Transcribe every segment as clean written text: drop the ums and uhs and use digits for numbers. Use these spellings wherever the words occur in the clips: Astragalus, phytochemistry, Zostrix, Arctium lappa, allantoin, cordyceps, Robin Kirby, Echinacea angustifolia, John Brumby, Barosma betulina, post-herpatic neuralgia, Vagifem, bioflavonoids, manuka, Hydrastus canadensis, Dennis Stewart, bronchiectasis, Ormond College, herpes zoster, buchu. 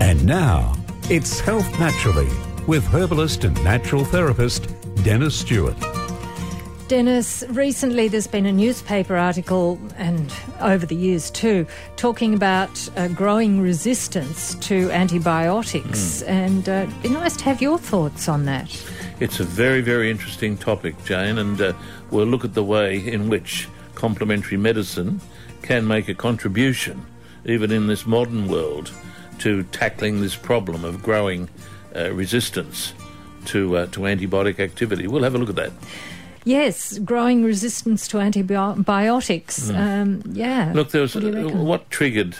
And now, it's Health Naturally with herbalist and natural therapist Dennis Stewart. Dennis, recently there's been a newspaper article, and over the years too, talking about growing resistance to antibiotics. And it'd be nice to have your thoughts on that. It's a very, very interesting topic, Jane, and we'll look at the way in which complementary medicine can make a contribution, even in this modern world, to tackling this problem of growing resistance to antibiotic activity. We'll have a look at that. Yes, growing resistance to antibiotics. Yeah. Look, there was what triggered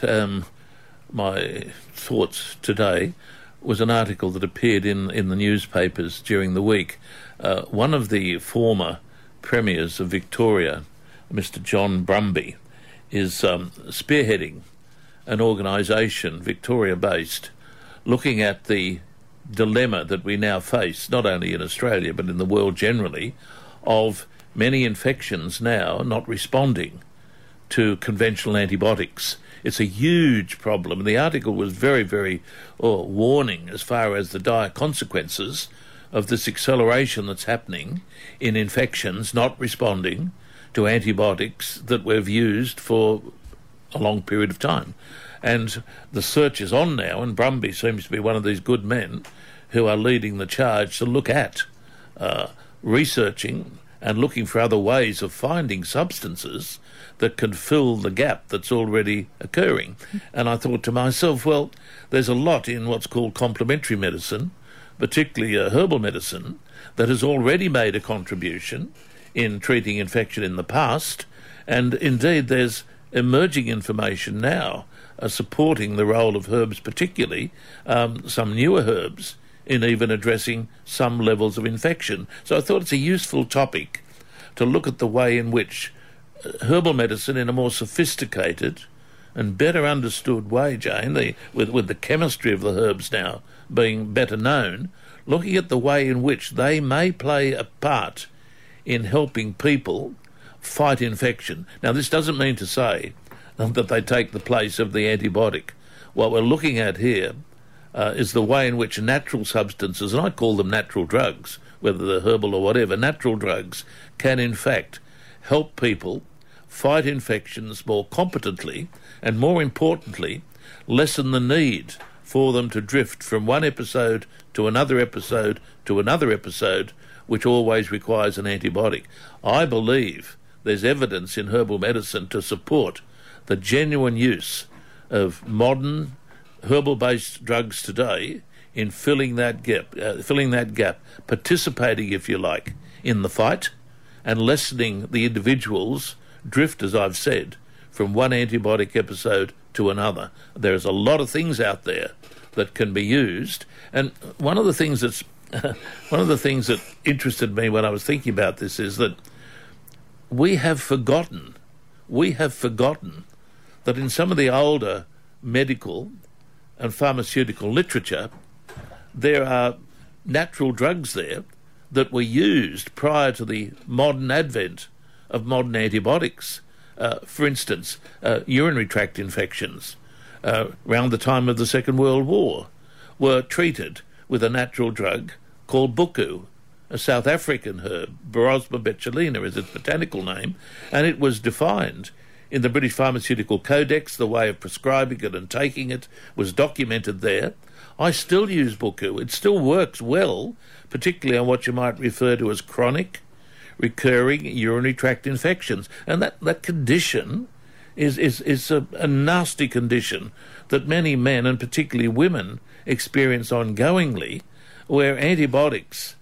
my thoughts today was an article that appeared in the newspapers during the week. One of the former premiers of Victoria, Mr. John Brumby, is spearheading an organisation, Victoria-based, looking at the dilemma that we now face, not only in Australia but in the world generally, of many infections now not responding to conventional antibiotics. It's a huge problem. The article was very, very warning as far as the dire consequences of this acceleration that's happening in infections not responding to antibiotics that we've used for a long period of time. And the search is on now, and Brumby seems to be one of these good men who are leading the charge to look at researching and looking for other ways of finding substances that can fill the gap that's already occurring. And I thought to myself, well, there's a lot in what's called complementary medicine, particularly herbal medicine, that has already made a contribution in treating infection in the past. And indeed, there's emerging information now supporting the role of herbs, particularly some newer herbs, in even addressing some levels of infection. So I thought it's a useful topic to look at the way in which herbal medicine, in a more sophisticated and better understood way, Jane, with the chemistry of the herbs now being better known, looking at the way in which they may play a part in helping people fight infection. Now, this doesn't mean to say that they take the place of the antibiotic. What we're looking at here is the way in which natural substances, and I call them natural drugs, whether they're herbal or whatever, natural drugs can in fact help people fight infections more competently and, more importantly, lessen the need for them to drift from one episode to another episode to another episode, which always requires an antibiotic. I believe there's evidence in herbal medicine to support the genuine use of modern herbal-based drugs today in filling that gap, participating, if you like, in the fight and lessening the individual's drift, as I've said, from one antibiotic episode to another. There's a lot of things out there that can be used. And one of the things that interested me when I was thinking about this is that we have forgotten that in some of the older medical and pharmaceutical literature, there are natural drugs there that were used prior to the modern advent of modern antibiotics. For instance, urinary tract infections around the time of the Second World War were treated with a natural drug called buku, a South African herb. Barosma betulina is its botanical name, and it was defined in the British Pharmaceutical Codex. The way of prescribing it and taking it was documented there. I still use buku. It still works well, particularly on what you might refer to as chronic, recurring urinary tract infections. And that condition is a nasty condition that many men, and particularly women, experience ongoingly, where antibiotics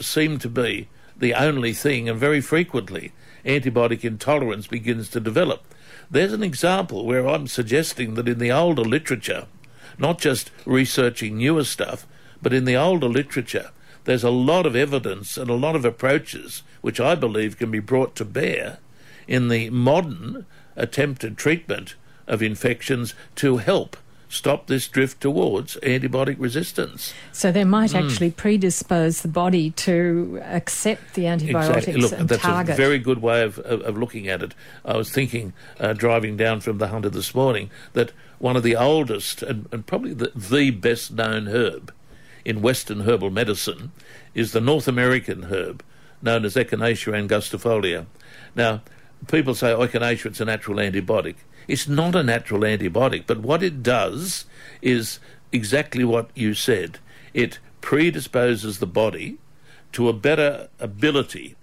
seem to be the only thing, and very frequently antibiotic intolerance begins to develop. There's an example where I'm suggesting that in the older literature, not just researching newer stuff, but in the older literature, there's a lot of evidence and a lot of approaches which I believe can be brought to bear in the modern attempted treatment of infections to help stop this drift towards antibiotic resistance. So they might actually predispose the body to accept the antibiotics. Exactly. Look, and that's target. A very good way of looking at it. I was thinking, driving down from the Hunter this morning, that one of the oldest and probably the best known herb in Western herbal medicine is the North American herb known as Echinacea angustifolia. Now, people say Echinacea, it's a natural antibiotic. It's not a natural antibiotic, but what it does is exactly what you said. It predisposes the body to a better ability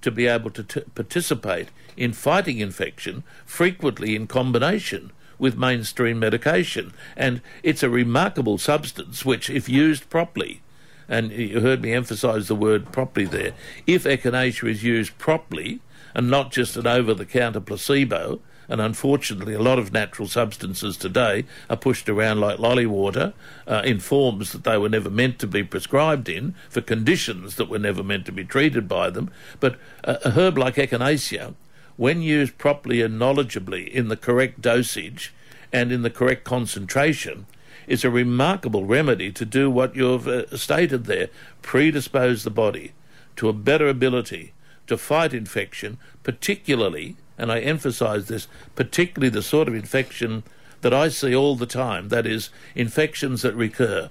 to be able to participate in fighting infection, frequently in combination with mainstream medication. And it's a remarkable substance which, if used properly, and you heard me emphasise the word properly there, if Echinacea is used properly and not just an over-the-counter placebo, and unfortunately a lot of natural substances today are pushed around like lolly water in forms that they were never meant to be prescribed in for conditions that were never meant to be treated by them. But a herb like Echinacea, when used properly and knowledgeably in the correct dosage and in the correct concentration, is a remarkable remedy to do what you've stated there, predispose the body to a better ability to fight infection, particularly, and I emphasise this, particularly the sort of infection that I see all the time, that is, infections that recur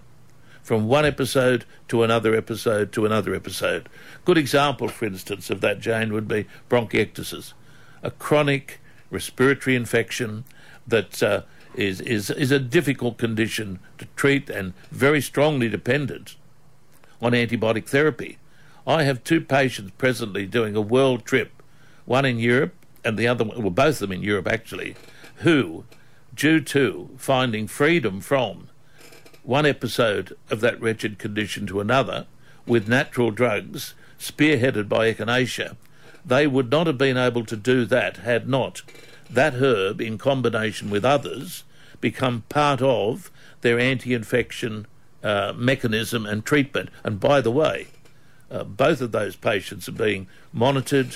from one episode to another episode to another episode. Good example, for instance, of that, Jane, would be bronchiectasis, a chronic respiratory infection that is a difficult condition to treat and very strongly dependent on antibiotic therapy. I have two patients presently doing a world trip, one in Europe and the other one, well, both of them in Europe actually, who, due to finding freedom from one episode of that wretched condition to another with natural drugs spearheaded by Echinacea, they would not have been able to do that had not that herb, in combination with others, become part of their anti-infection mechanism and treatment. And by the way, both of those patients are being monitored,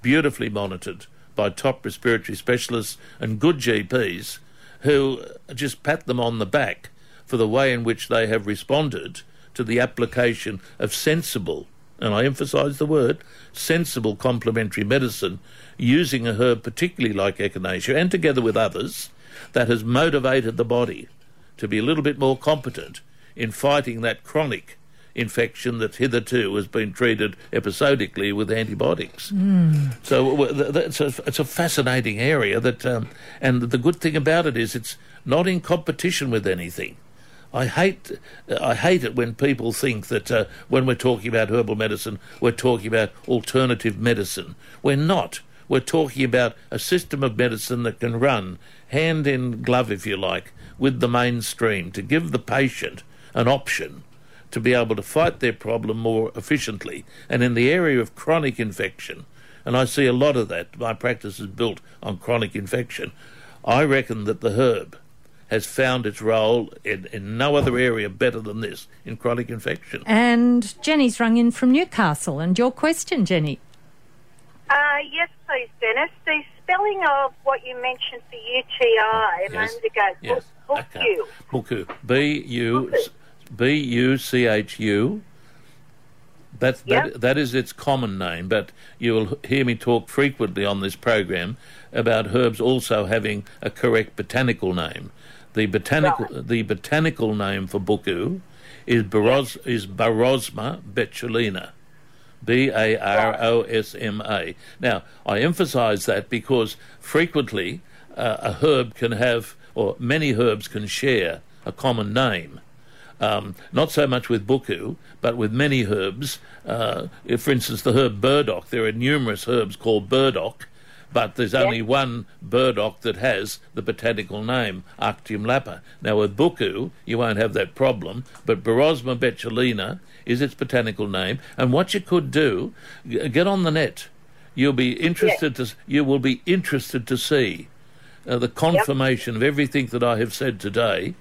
beautifully monitored, by top respiratory specialists and good GPs who just pat them on the back for the way in which they have responded to the application of sensible, and I emphasise the word, sensible complementary medicine, using a herb particularly like Echinacea, and together with others, that has motivated the body to be a little bit more competent in fighting that chronic infection that hitherto has been treated episodically with antibiotics. So it's a fascinating area, that, and the good thing about it is it's not in competition with anything. I hate it when people think that when we're talking about herbal medicine, we're talking about alternative medicine. We're not. We're talking about a system of medicine that can run hand in glove, if you like, with the mainstream, to give the patient an option to be able to fight their problem more efficiently. And in the area of chronic infection, and I see a lot of that, my practice is built on chronic infection, I reckon that the herb has found its role in no other area better than this, in chronic infection. And Jenny's rung in from Newcastle, and your question, Jenny. Yes, please, Dennis. The spelling of what you mentioned for UTI a moment ago, yes. Bucu. B-U-C-H-U. That is its common name, but you'll hear me talk frequently on this program about herbs also having a correct botanical name. The botanical name for bucu is Barosma betulina, B-A-R-O-S-M-A. Now, I emphasise that because frequently a herb can have, or many herbs can share, a common name. Not so much with bucu, but with many herbs. For instance, the herb burdock. There are numerous herbs called burdock, but there's only one burdock that has the botanical name, Arctium lappa. Now, with bucu, you won't have that problem, but Barosma betulina is its botanical name. And what you could do, get on the net. You'll be interested to. You will be interested to see the confirmation of everything that I have said today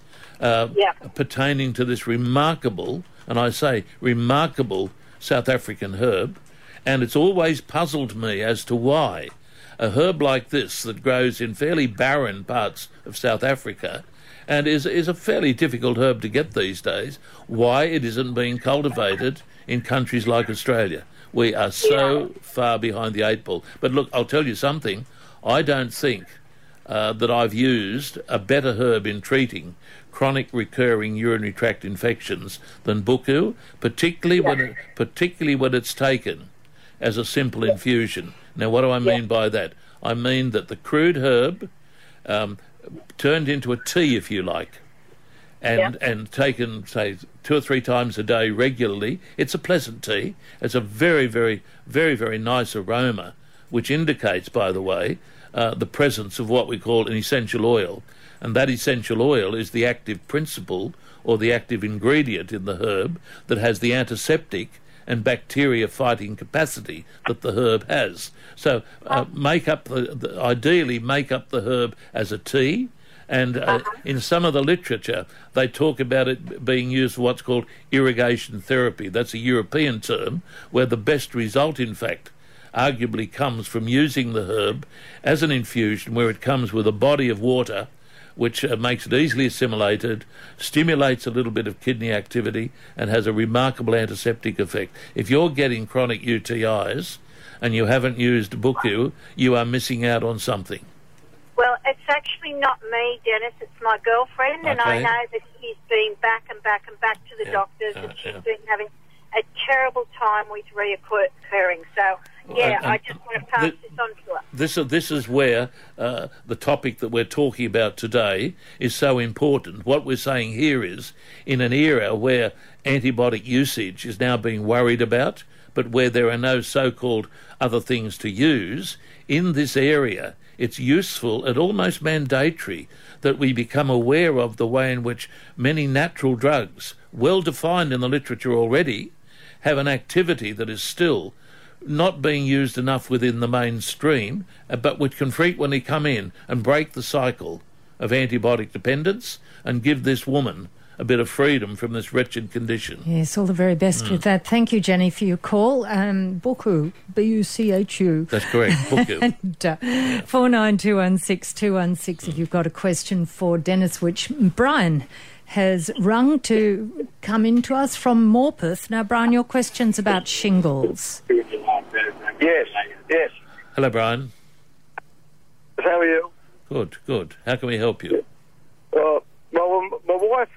pertaining to this remarkable, and I say remarkable, South African herb. And it's always puzzled me as to why a herb like this that grows in fairly barren parts of South Africa and is a fairly difficult herb to get these days, why it isn't being cultivated in countries like Australia. We are so far behind the eight ball. But look, I'll tell you something. I don't think that I've used a better herb in treating chronic recurring urinary tract infections than buku, particularly when it's taken as a simple infusion. Now, what do I mean by that? I mean that the crude herb turned into a tea, if you like, and taken, say, 2 or 3 times a day regularly. It's a pleasant tea. It's a very, very, very, very nice aroma, which indicates, by the way, the presence of what we call an essential oil. And that essential oil is the active principle or the active ingredient in the herb that has the antiseptic and bacteria-fighting capacity that the herb has. So ideally make up the herb as a tea, and in some of the literature they talk about it being used for what's called irrigation therapy. That's a European term, where the best result, in fact, arguably comes from using the herb as an infusion where it comes with a body of water which makes it easily assimilated, stimulates a little bit of kidney activity, and has a remarkable antiseptic effect. If you're getting chronic UTIs and you haven't used buku, you are missing out on something. Well, it's actually not me, Dennis. It's my girlfriend, and I know that she's been back to the doctors, and she's been having a terrible time with reoccurring. So, I just want to pass this on to her. This is where the topic that we're talking about today is so important. What we're saying here is, in an era where antibiotic usage is now being worried about, but where there are no so-called other things to use, in this area it's useful and almost mandatory that we become aware of the way in which many natural drugs, well defined in the literature already, have an activity that is still not being used enough within the mainstream, but which can frequently come in and break the cycle of antibiotic dependence and give this woman a bit of freedom from this wretched condition. Yes, all the very best with that. Thank you, Jenny, for your call. Buchu, B-U-C-H-U. That's correct, Buchu. And 49216216 if you've got a question for Dennis, which Brian has rung to come in to us from Morpeth. Now, Brian, your question's about shingles. Yes. Hello, Brian. How are you? Good. How can we help you? Well, my wife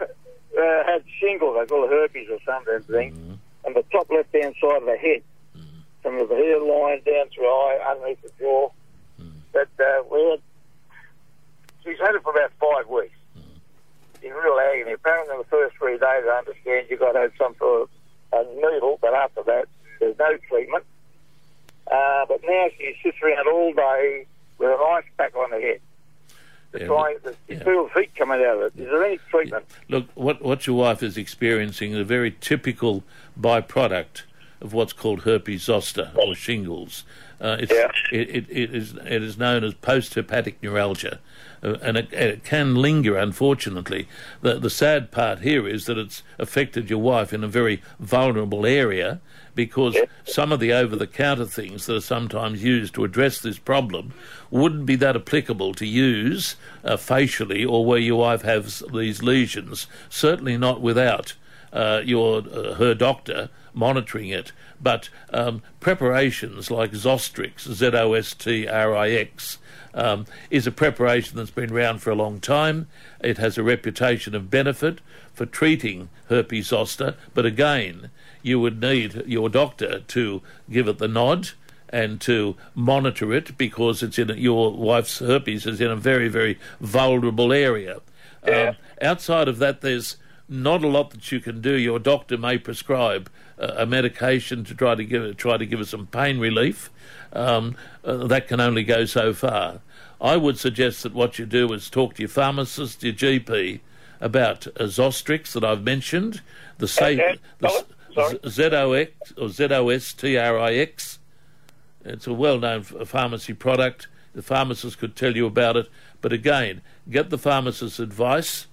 had shingles, they call it herpes or something, on the top left-hand side of her head, from the hairline down to her eye, underneath the jaw. But she's had it for about 5 weeks. In real agony. Apparently, in the first 3 days, I understand you've got to have some sort of a needle, but after that, there's no treatment. But now she sits around all day with an ice pack on her head. She feels heat coming out of it. Is there any treatment? Yeah. Look, what your wife is experiencing is a very typical byproduct of what's called herpes zoster or shingles. It is known as post-herpatic neuralgia, and it can linger, unfortunately. The sad part here is that it's affected your wife in a very vulnerable area, because some of the over-the-counter things that are sometimes used to address this problem wouldn't be that applicable to use facially or where your wife has these lesions, certainly not without her doctor monitoring it. But preparations like Zostrix, Z-O-S-T-R-I-X, is a preparation that's been around for a long time. It has a reputation of benefit for treating herpes zoster, but again, you would need your doctor to give it the nod and to monitor it, because your wife's herpes is in a very, very vulnerable area. Outside of that, there's not a lot that you can do. Your doctor may prescribe a medication to try to give her some pain relief. That can only go so far. I would suggest that what you do is talk to your pharmacist, your GP, about Zostrix that I've mentioned, the safe, Z-O-X or Z-O-S-T-R-I-X. It's a well-known pharmacy product. The pharmacist could tell you about it. But again, get the pharmacist's advice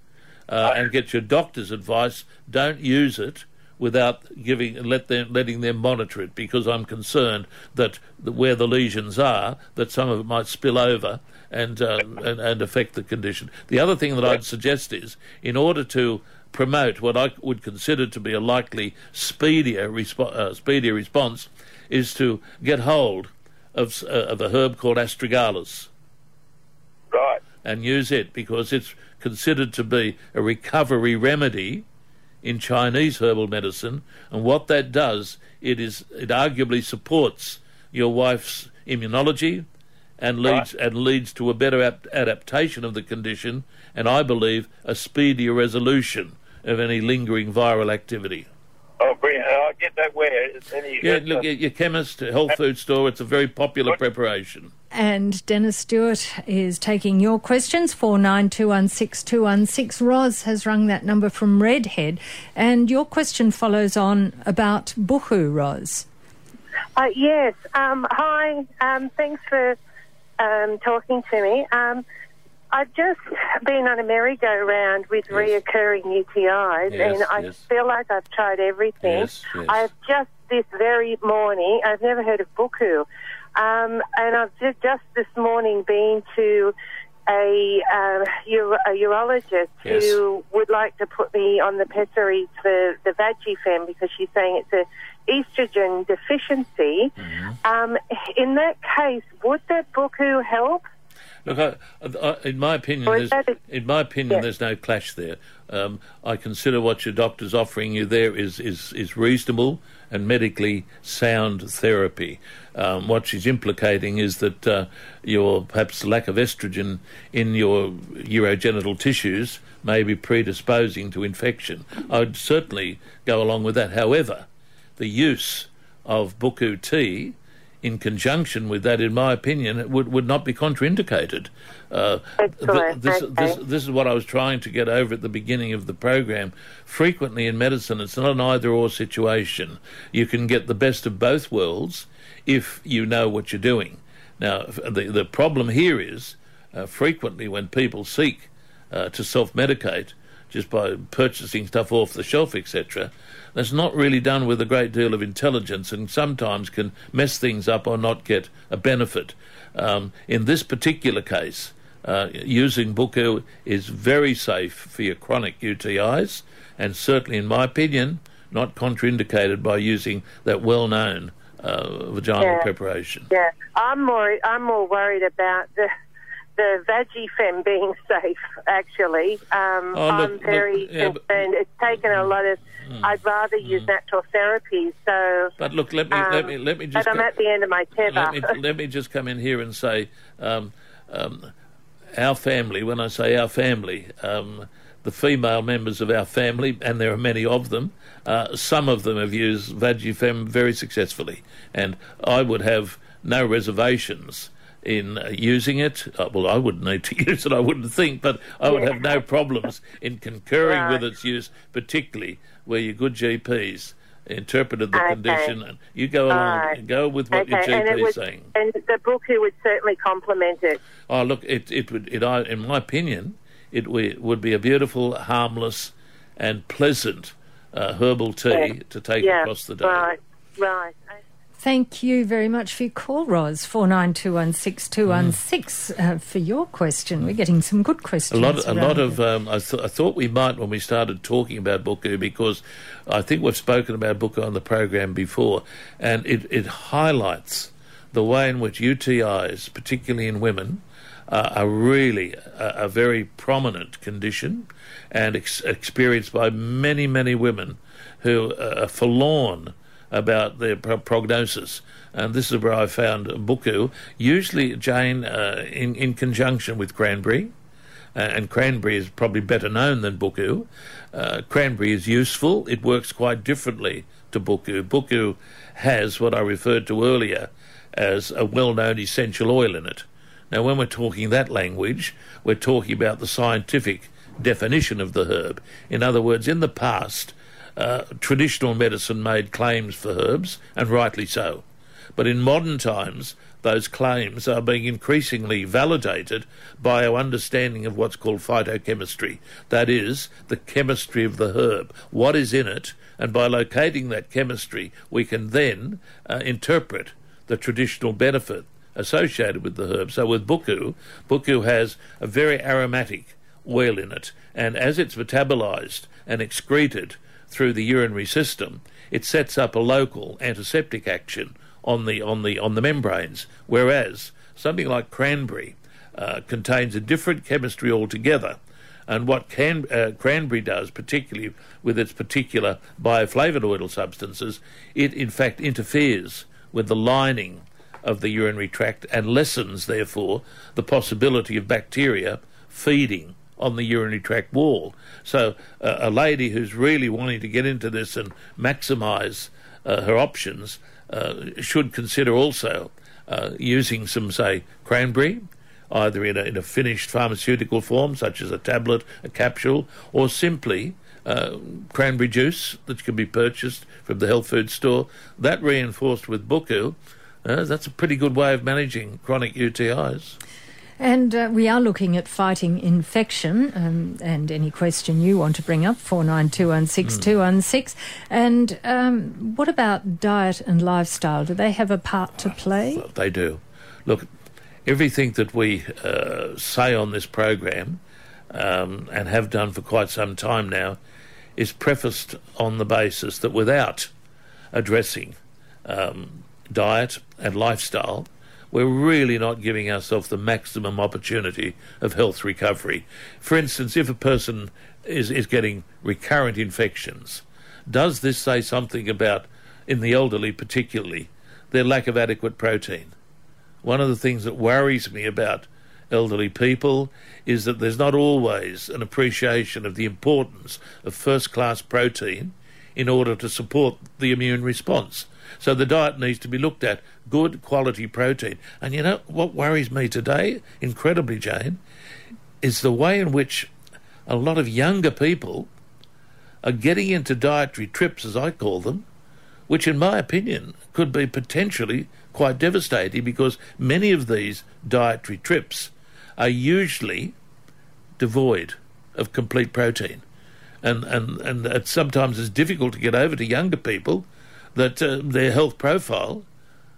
and get your doctor's advice. Don't use it without letting them monitor it, because I'm concerned that where the lesions are, that some of it might spill over and affect the condition. The other thing that I'd suggest is, in order to promote what I would consider to be a likely speedier response, is to get hold of a herb called Astragalus. Right. And use it, because it's considered to be a recovery remedy in Chinese herbal medicine, and what that does, it arguably supports your wife's immunology and leads to a better adaptation of the condition, and I believe a speedier resolution of any lingering viral activity. Oh, brilliant. I'll get that where? Look, your chemist, health food store, it's a very popular preparation. And Dennis Stewart is taking your questions, 49216216. Roz has rung that number from Redhead, and your question follows on about buchu, Roz. Yes. Hi. Thanks for talking to me. I've just been on a merry-go-round with reoccurring UTIs, and I feel like I've tried everything. I've just this very morning, I've never heard of buchu, and I've just this morning been to a urologist who would like to put me on the pessary for the Vagifem, because she's saying it's an estrogen deficiency. Mm-hmm. In that case, would that buchu help? Look, in my opinion, there's no clash there. I consider what your doctor's offering you there is reasonable and medically sound therapy. What she's implicating is that your perhaps lack of estrogen in your urogenital tissues may be predisposing to infection. I'd certainly go along with that. However, the use of buchu tea in conjunction with that, in my opinion, it would not be contraindicated. This is what I was trying to get over at the beginning of the program. Frequently in medicine, it's not an either-or situation. You can get the best of both worlds if you know what you're doing. Now, the problem here is frequently when people seek to self-medicate just by purchasing stuff off the shelf, etc., that's not really done with a great deal of intelligence, and sometimes can mess things up or not get a benefit. In this particular case, using buchu is very safe for your chronic UTIs, and certainly, in my opinion, not contraindicated by using that well-known vaginal preparation. Yeah, I'm more worried about the Vagifem being safe, actually. I'm very concerned. It's taken a lot of... I'd rather use natural therapy, so... But look, let me just... But I'm at the end of my tether. Let me just come in here and say, our family, when I say our family, the female members of our family, and there are many of them, some of them have used Vagifem very successfully, and I would have no reservations in using it. Well, I wouldn't need to use it, I wouldn't think, but I would have no problems in concurring with its use, particularly where your good GPs interpreted the condition. And you go along and go with what your GP is saying. And the buchu would certainly complement it. Oh, look, in my opinion, it would be a beautiful, harmless and pleasant herbal tea to take across the day. Right. Thank you very much for your call, Roz. 49216216 for your question. We're getting some good questions. A lot of. I thought we might when we started talking about buchu, because I think we've spoken about buchu on the program before, and it highlights the way in which UTIs, particularly in women, are really a very prominent condition and experienced by many, many women who are forlorn about their prognosis, and this is where I found buchu, usually, Jane, in conjunction with cranberry, and cranberry is probably better known than buchu. Cranberry is useful. It works quite differently to buchu. Buchu has what I referred to earlier as a well-known essential oil in it. Now, when we're talking that language, we're talking about the scientific definition of the herb. In other words, in the past, traditional medicine made claims for herbs, and rightly so. But in modern times, those claims are being increasingly validated by our understanding of what's called phytochemistry, that is, the chemistry of the herb, what is in it, and by locating that chemistry we can then interpret the traditional benefit associated with the herb. So with buku has a very aromatic oil in it, and as it's metabolized and excreted through the urinary system, it sets up a local antiseptic action on the membranes, whereas something like cranberry contains a different chemistry altogether. And what cranberry does, particularly with its particular bioflavonoidal substances, it in fact interferes with the lining of the urinary tract and lessens, therefore, the possibility of bacteria feeding on the urinary tract wall. So a lady who's really wanting to get into this and maximise her options should consider also using some, say, cranberry, either in a finished pharmaceutical form, such as a tablet, a capsule, or simply cranberry juice that can be purchased from the health food store. That reinforced with buku, that's a pretty good way of managing chronic UTIs. And we are looking at fighting infection, and any question you want to bring up, 49216216. And what about diet and lifestyle? Do they have a part to play? They do. Look, everything that we say on this program, and have done for quite some time now, is prefaced on the basis that without addressing diet and lifestyle, we're really not giving ourselves the maximum opportunity of health recovery. For instance, if a person is getting recurrent infections, does this say something about, in the elderly particularly, their lack of adequate protein? One of the things that worries me about elderly people is that there's not always an appreciation of the importance of first-class protein in order to support the immune response. So the diet needs to be looked at, good quality protein. And you know what worries me today, incredibly, Jane, is the way in which a lot of younger people are getting into dietary trips, as I call them, which in my opinion could be potentially quite devastating, because many of these dietary trips are usually devoid of complete protein. And it sometimes is difficult to get over to younger people that their health profile,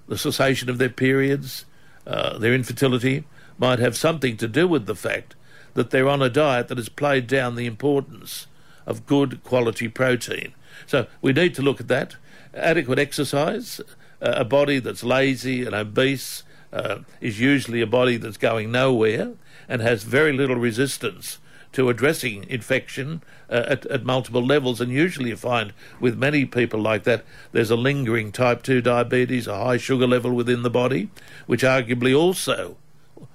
the cessation of their periods, their infertility, might have something to do with the fact that they're on a diet that has played down the importance of good quality protein. So we need to look at that. Adequate exercise, a body that's lazy and obese is usually a body that's going nowhere and has very little resistance to addressing infection at multiple levels. And usually you find with many people like that, there's a lingering type 2 diabetes, a high sugar level within the body, which arguably also,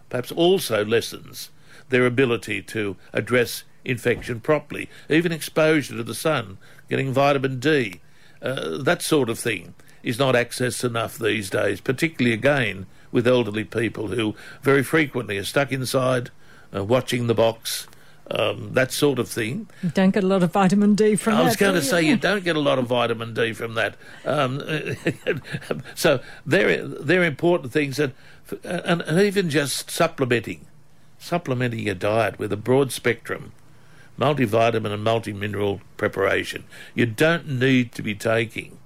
perhaps also lessens their ability to address infection properly. Even exposure to the sun, getting vitamin D, that sort of thing is not accessed enough these days, particularly again with elderly people who very frequently are stuck inside, watching the box, that sort of thing. You don't get a lot of vitamin D from that. I was going to say you don't get a lot of vitamin D from that. So they're important things, and even just supplementing your diet with a broad spectrum multivitamin and multimineral preparation. You don't need to be taking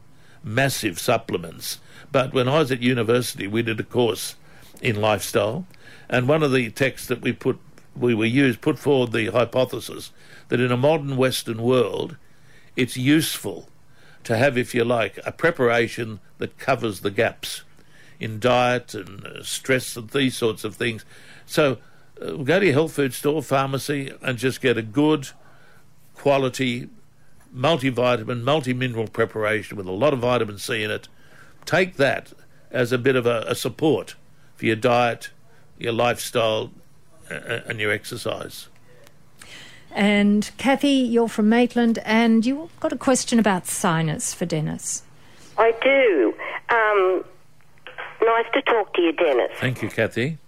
massive supplements. But when I was at university, we did a course in lifestyle, and one of the texts that we put forward the hypothesis that in a modern Western world, it's useful to have, if you like, a preparation that covers the gaps in diet and stress and these sorts of things. So go to your health food store, pharmacy, and just get a good quality multivitamin, multimineral preparation with a lot of vitamin C in it. Take that as a bit of a support for your diet, your lifestyle, and your exercise. And Kathy, you're from Maitland, and you've got a question about sinus for Dennis. I do. Nice to talk to you, Dennis. Thank you, Kathy.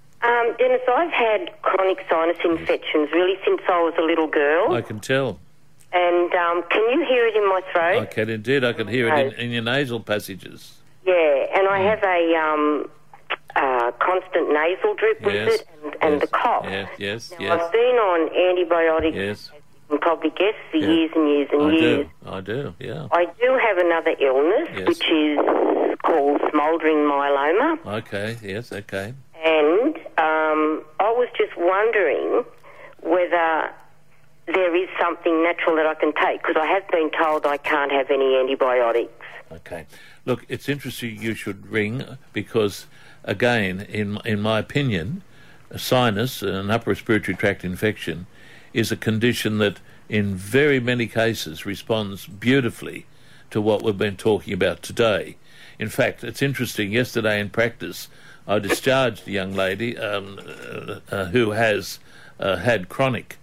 Dennis, I've had chronic sinus infections really since I was a little girl. I can tell. And can you hear it in my throat? I can indeed. I can hear it in your nasal passages. Yeah, and I have a constant nasal drip with it and the cough. Now, I've been on antibiotics, as you can probably guess, for years and years and years. I do. I do have another illness, which is called smouldering myeloma. And I was just wondering whether there is something natural that I can take, because I have been told I can't have any antibiotics. Okay. Look, it's interesting you should ring because, again, in my opinion, a sinus, an upper respiratory tract infection, is a condition that in very many cases responds beautifully to what we've been talking about today. In fact, it's interesting, yesterday in practice I discharged a young lady who has had chronic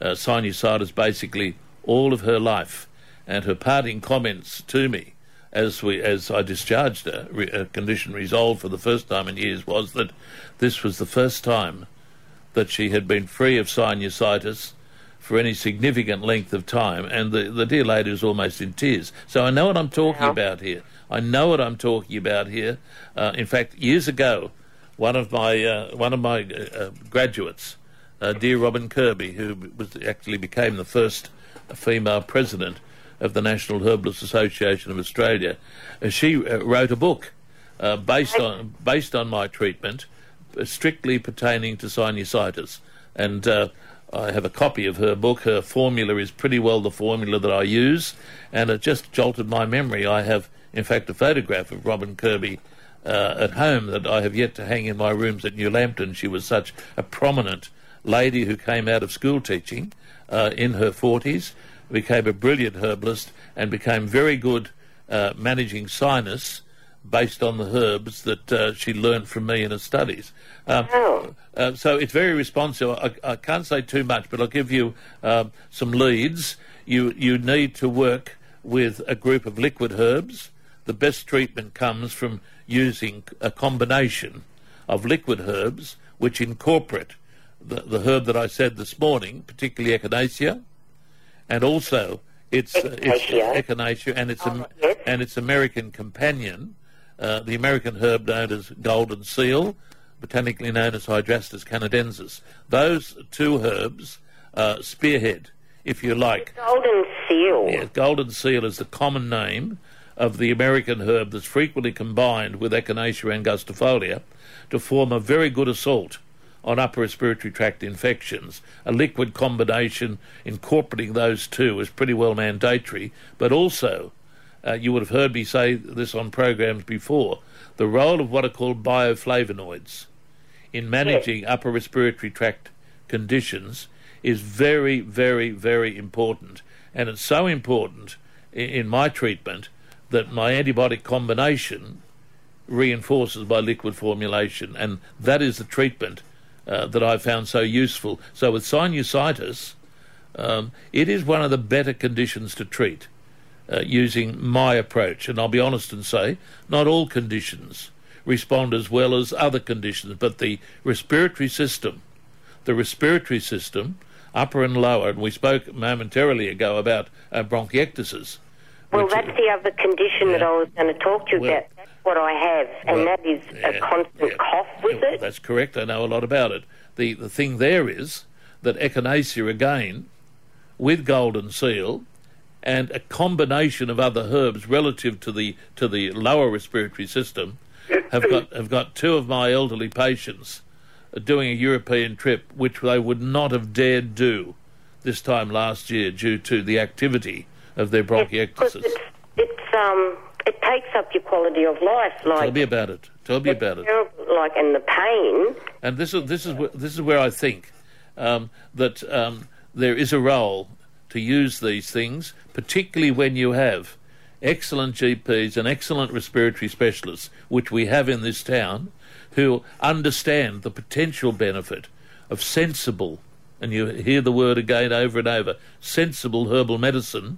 sinusitis basically all of her life, and her parting comments to me as I discharged her, her condition resolved for the first time in years, was that this was the first time that she had been free of sinusitis for any significant length of time, and the dear lady was almost in tears. So I know what I'm talking about here. I know what I'm talking about here. In fact, years ago, one of my graduates, dear Robin Kirby, who was actually became the first female president of the National Herbalist Association of Australia, she wrote a book based on my treatment, strictly pertaining to sinusitis, and I have a copy of her book. Her formula is pretty well the formula that I use, and it just jolted my memory. I have, in fact, a photograph of Robin Kirby at home that I have yet to hang in my rooms at New Lambton. She was such a prominent lady who came out of school teaching in her 40s, became a brilliant herbalist, and became very good managing sinus based on the herbs that she learned from me in her studies. So it's very responsive. I can't say too much, but I'll give you some leads. You need to work with a group of liquid herbs. The best treatment comes from using a combination of liquid herbs which incorporate the herb that I said this morning, particularly Echinacea, and also its American companion, the American herb known as golden seal, botanically known as Hydrastus canadensis. Those two herbs spearhead, if you like. Golden seal. Yeah, golden seal is the common name of the American herb that's frequently combined with Echinacea angustifolia to form a very good assault on upper respiratory tract infections. A liquid combination incorporating those two is pretty well mandatory, but also, you would have heard me say this on programs before, the role of what are called bioflavonoids in managing upper respiratory tract conditions is very, very, very important. And it's so important in my treatment that my antibiotic combination reinforces my liquid formulation, and that is the treatment that I found so useful. So with sinusitis, it is one of the better conditions to treat using my approach. And I'll be honest and say, not all conditions respond as well as other conditions, but the respiratory system, upper and lower, and we spoke momentarily ago about bronchiectasis. Well, that's the other condition that I was going to talk to you about. That's what I have, and that is a constant cough with it. That's correct. I know a lot about it. The thing there is that Echinacea, again, with golden seal and a combination of other herbs relative to the lower respiratory system, have got two of my elderly patients doing a European trip, which they would not have dared do this time last year due to the activity of their bronchiectasis. It takes up your quality of life. Like, tell me about it. Terrible, like, and the pain. And this is where I think that there is a role to use these things, particularly when you have excellent GPs and excellent respiratory specialists, which we have in this town, who understand the potential benefit of sensible, and you hear the word again over and over, sensible herbal medicine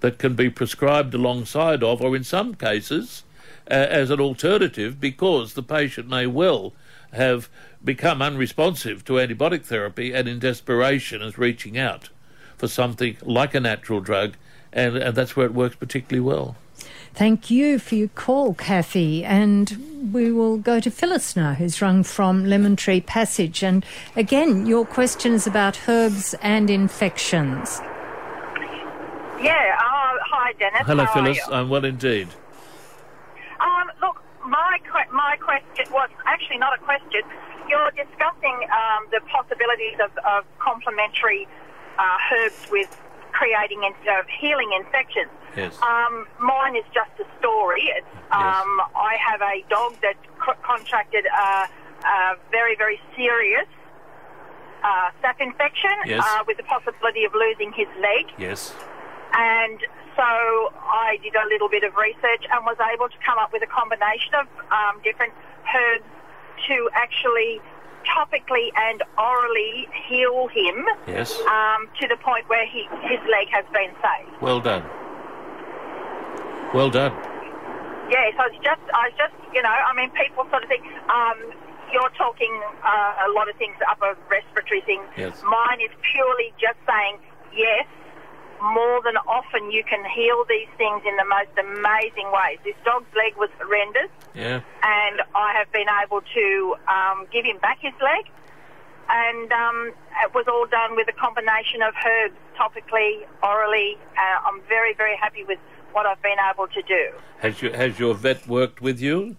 that can be prescribed alongside of, or in some cases, as an alternative, because the patient may well have become unresponsive to antibiotic therapy and in desperation is reaching out for something like a natural drug, and that's where it works particularly well. Thank you for your call, Kathy. And we will go to Phyllis now, who's rung from Lemon Tree Passage. And again, your question is about herbs and infections. Yeah. Hi, Dennis. Hello, how Phyllis. I'm well indeed. Look, my question was actually not a question. You're discussing the possibilities of complementary herbs with creating and healing infections. Yes. Mine is just a story. It's, yes. I have a dog that contracted a very, very serious staph infection, yes, with the possibility of losing his leg. Yes. And so I did a little bit of research and was able to come up with a combination of different herbs to actually topically and orally heal him, yes, to the point where his leg has been saved. Well done. Well done. Yes, I was just, you know, I mean, people sort of think, you're talking a lot of things, upper respiratory things. Yes. Mine is purely just saying, yes, more than often you can heal these things in the most amazing ways. This dog's leg was horrendous, yeah, and I have been able to give him back his leg, and it was all done with a combination of herbs, topically, orally. I'm very, very happy with what I've been able to do. Has your vet worked with you?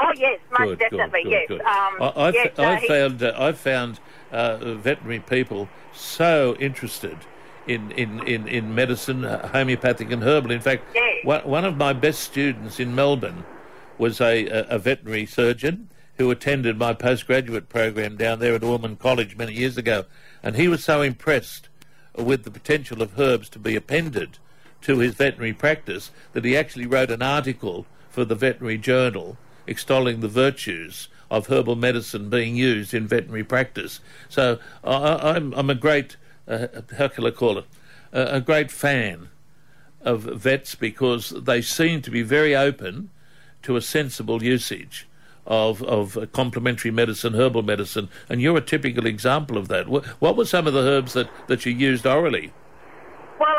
Oh yes, most definitely. Yes. I found veterinary people so interested in medicine, homeopathic and herbal. In fact, yes, one of my best students in Melbourne was a veterinary surgeon who attended my postgraduate program down there at Ormond College many years ago, and he was so impressed with the potential of herbs to be appended to his veterinary practice that he actually wrote an article for the veterinary journal extolling the virtues of herbal medicine being used in veterinary practice. So I'm a great... how can I call it? A great fan of vets, because they seem to be very open to a sensible usage of complementary medicine, herbal medicine, and you're a typical example of that. What were some of the herbs that you used orally? Well,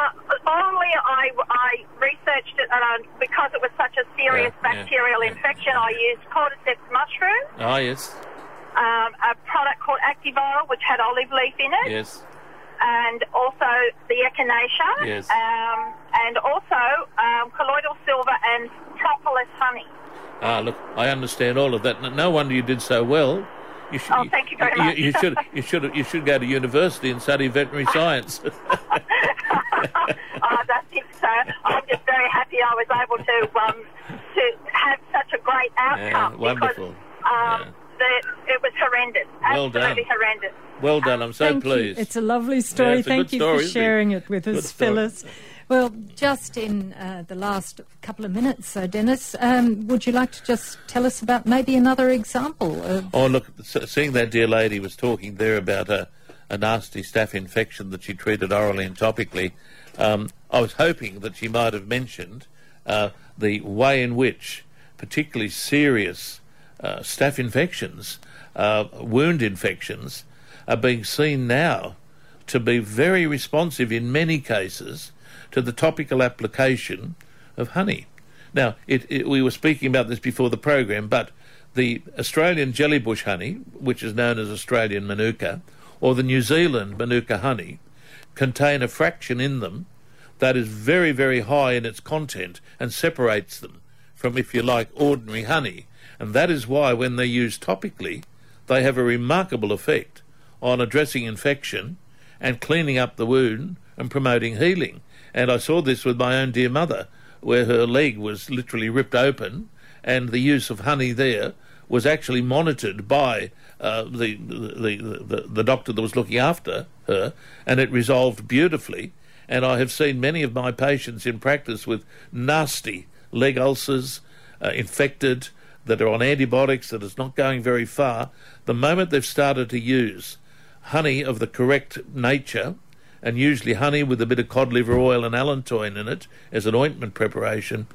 orally I researched it, and because it was such a serious bacterial infection, I used cordyceps mushroom. Ah, yes. A product called Active Oil, which had olive leaf in it. Yes. And also the Echinacea, yes, and also colloidal silver and propolis honey. Ah, look, I understand all of that. No wonder you did so well. You should, oh, thank you very much. You should go to university and study veterinary science. Oh, that's it, sir. I'm just very happy I was able to have such a great outcome. Yeah, wonderful. Because, it was horrendous. Well absolutely done. Horrendous. Well done. I'm so pleased. You. It's a lovely story. Yeah, thank you for sharing it with us, Phyllis. Well, just in the last couple of minutes, so Dennis, would you like to just tell us about maybe another example? Oh, look, seeing that dear lady was talking there about a nasty staph infection that she treated orally and topically, I was hoping that she might have mentioned the way in which particularly serious staph infections, wound infections, are being seen now to be very responsive in many cases to the topical application of honey. Now, we were speaking about this before the program, but the Australian jellybush honey, which is known as Australian manuka, or the New Zealand manuka honey, contain a fraction in them that is very, very high in its content and separates them from, if you like, ordinary honey. And that is why when they use topically, they have a remarkable effect on addressing infection and cleaning up the wound and promoting healing. And I saw this with my own dear mother, where her leg was literally ripped open, and the use of honey there was actually monitored by the doctor that was looking after her, and it resolved beautifully. And I have seen many of my patients in practice with nasty leg ulcers, infected, that are on antibiotics, that is not going very far. The moment they've started to use honey of the correct nature, and usually honey with a bit of cod liver oil and allantoin in it as an ointment preparation,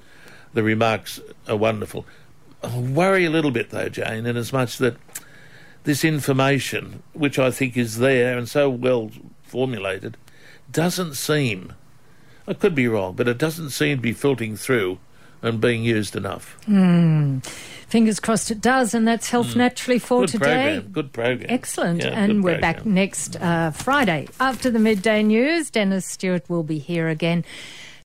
the remarks are wonderful. I worry a little bit though, Jane, inasmuch that this information, which I think is there and so well formulated, doesn't seem, I could be wrong, but it doesn't seem to be filtering through and being used enough. Fingers crossed it does, and that's Health Naturally for good today. Good program. Excellent. Yeah, and we're back next Friday. After the midday news, Dennis Stewart will be here again.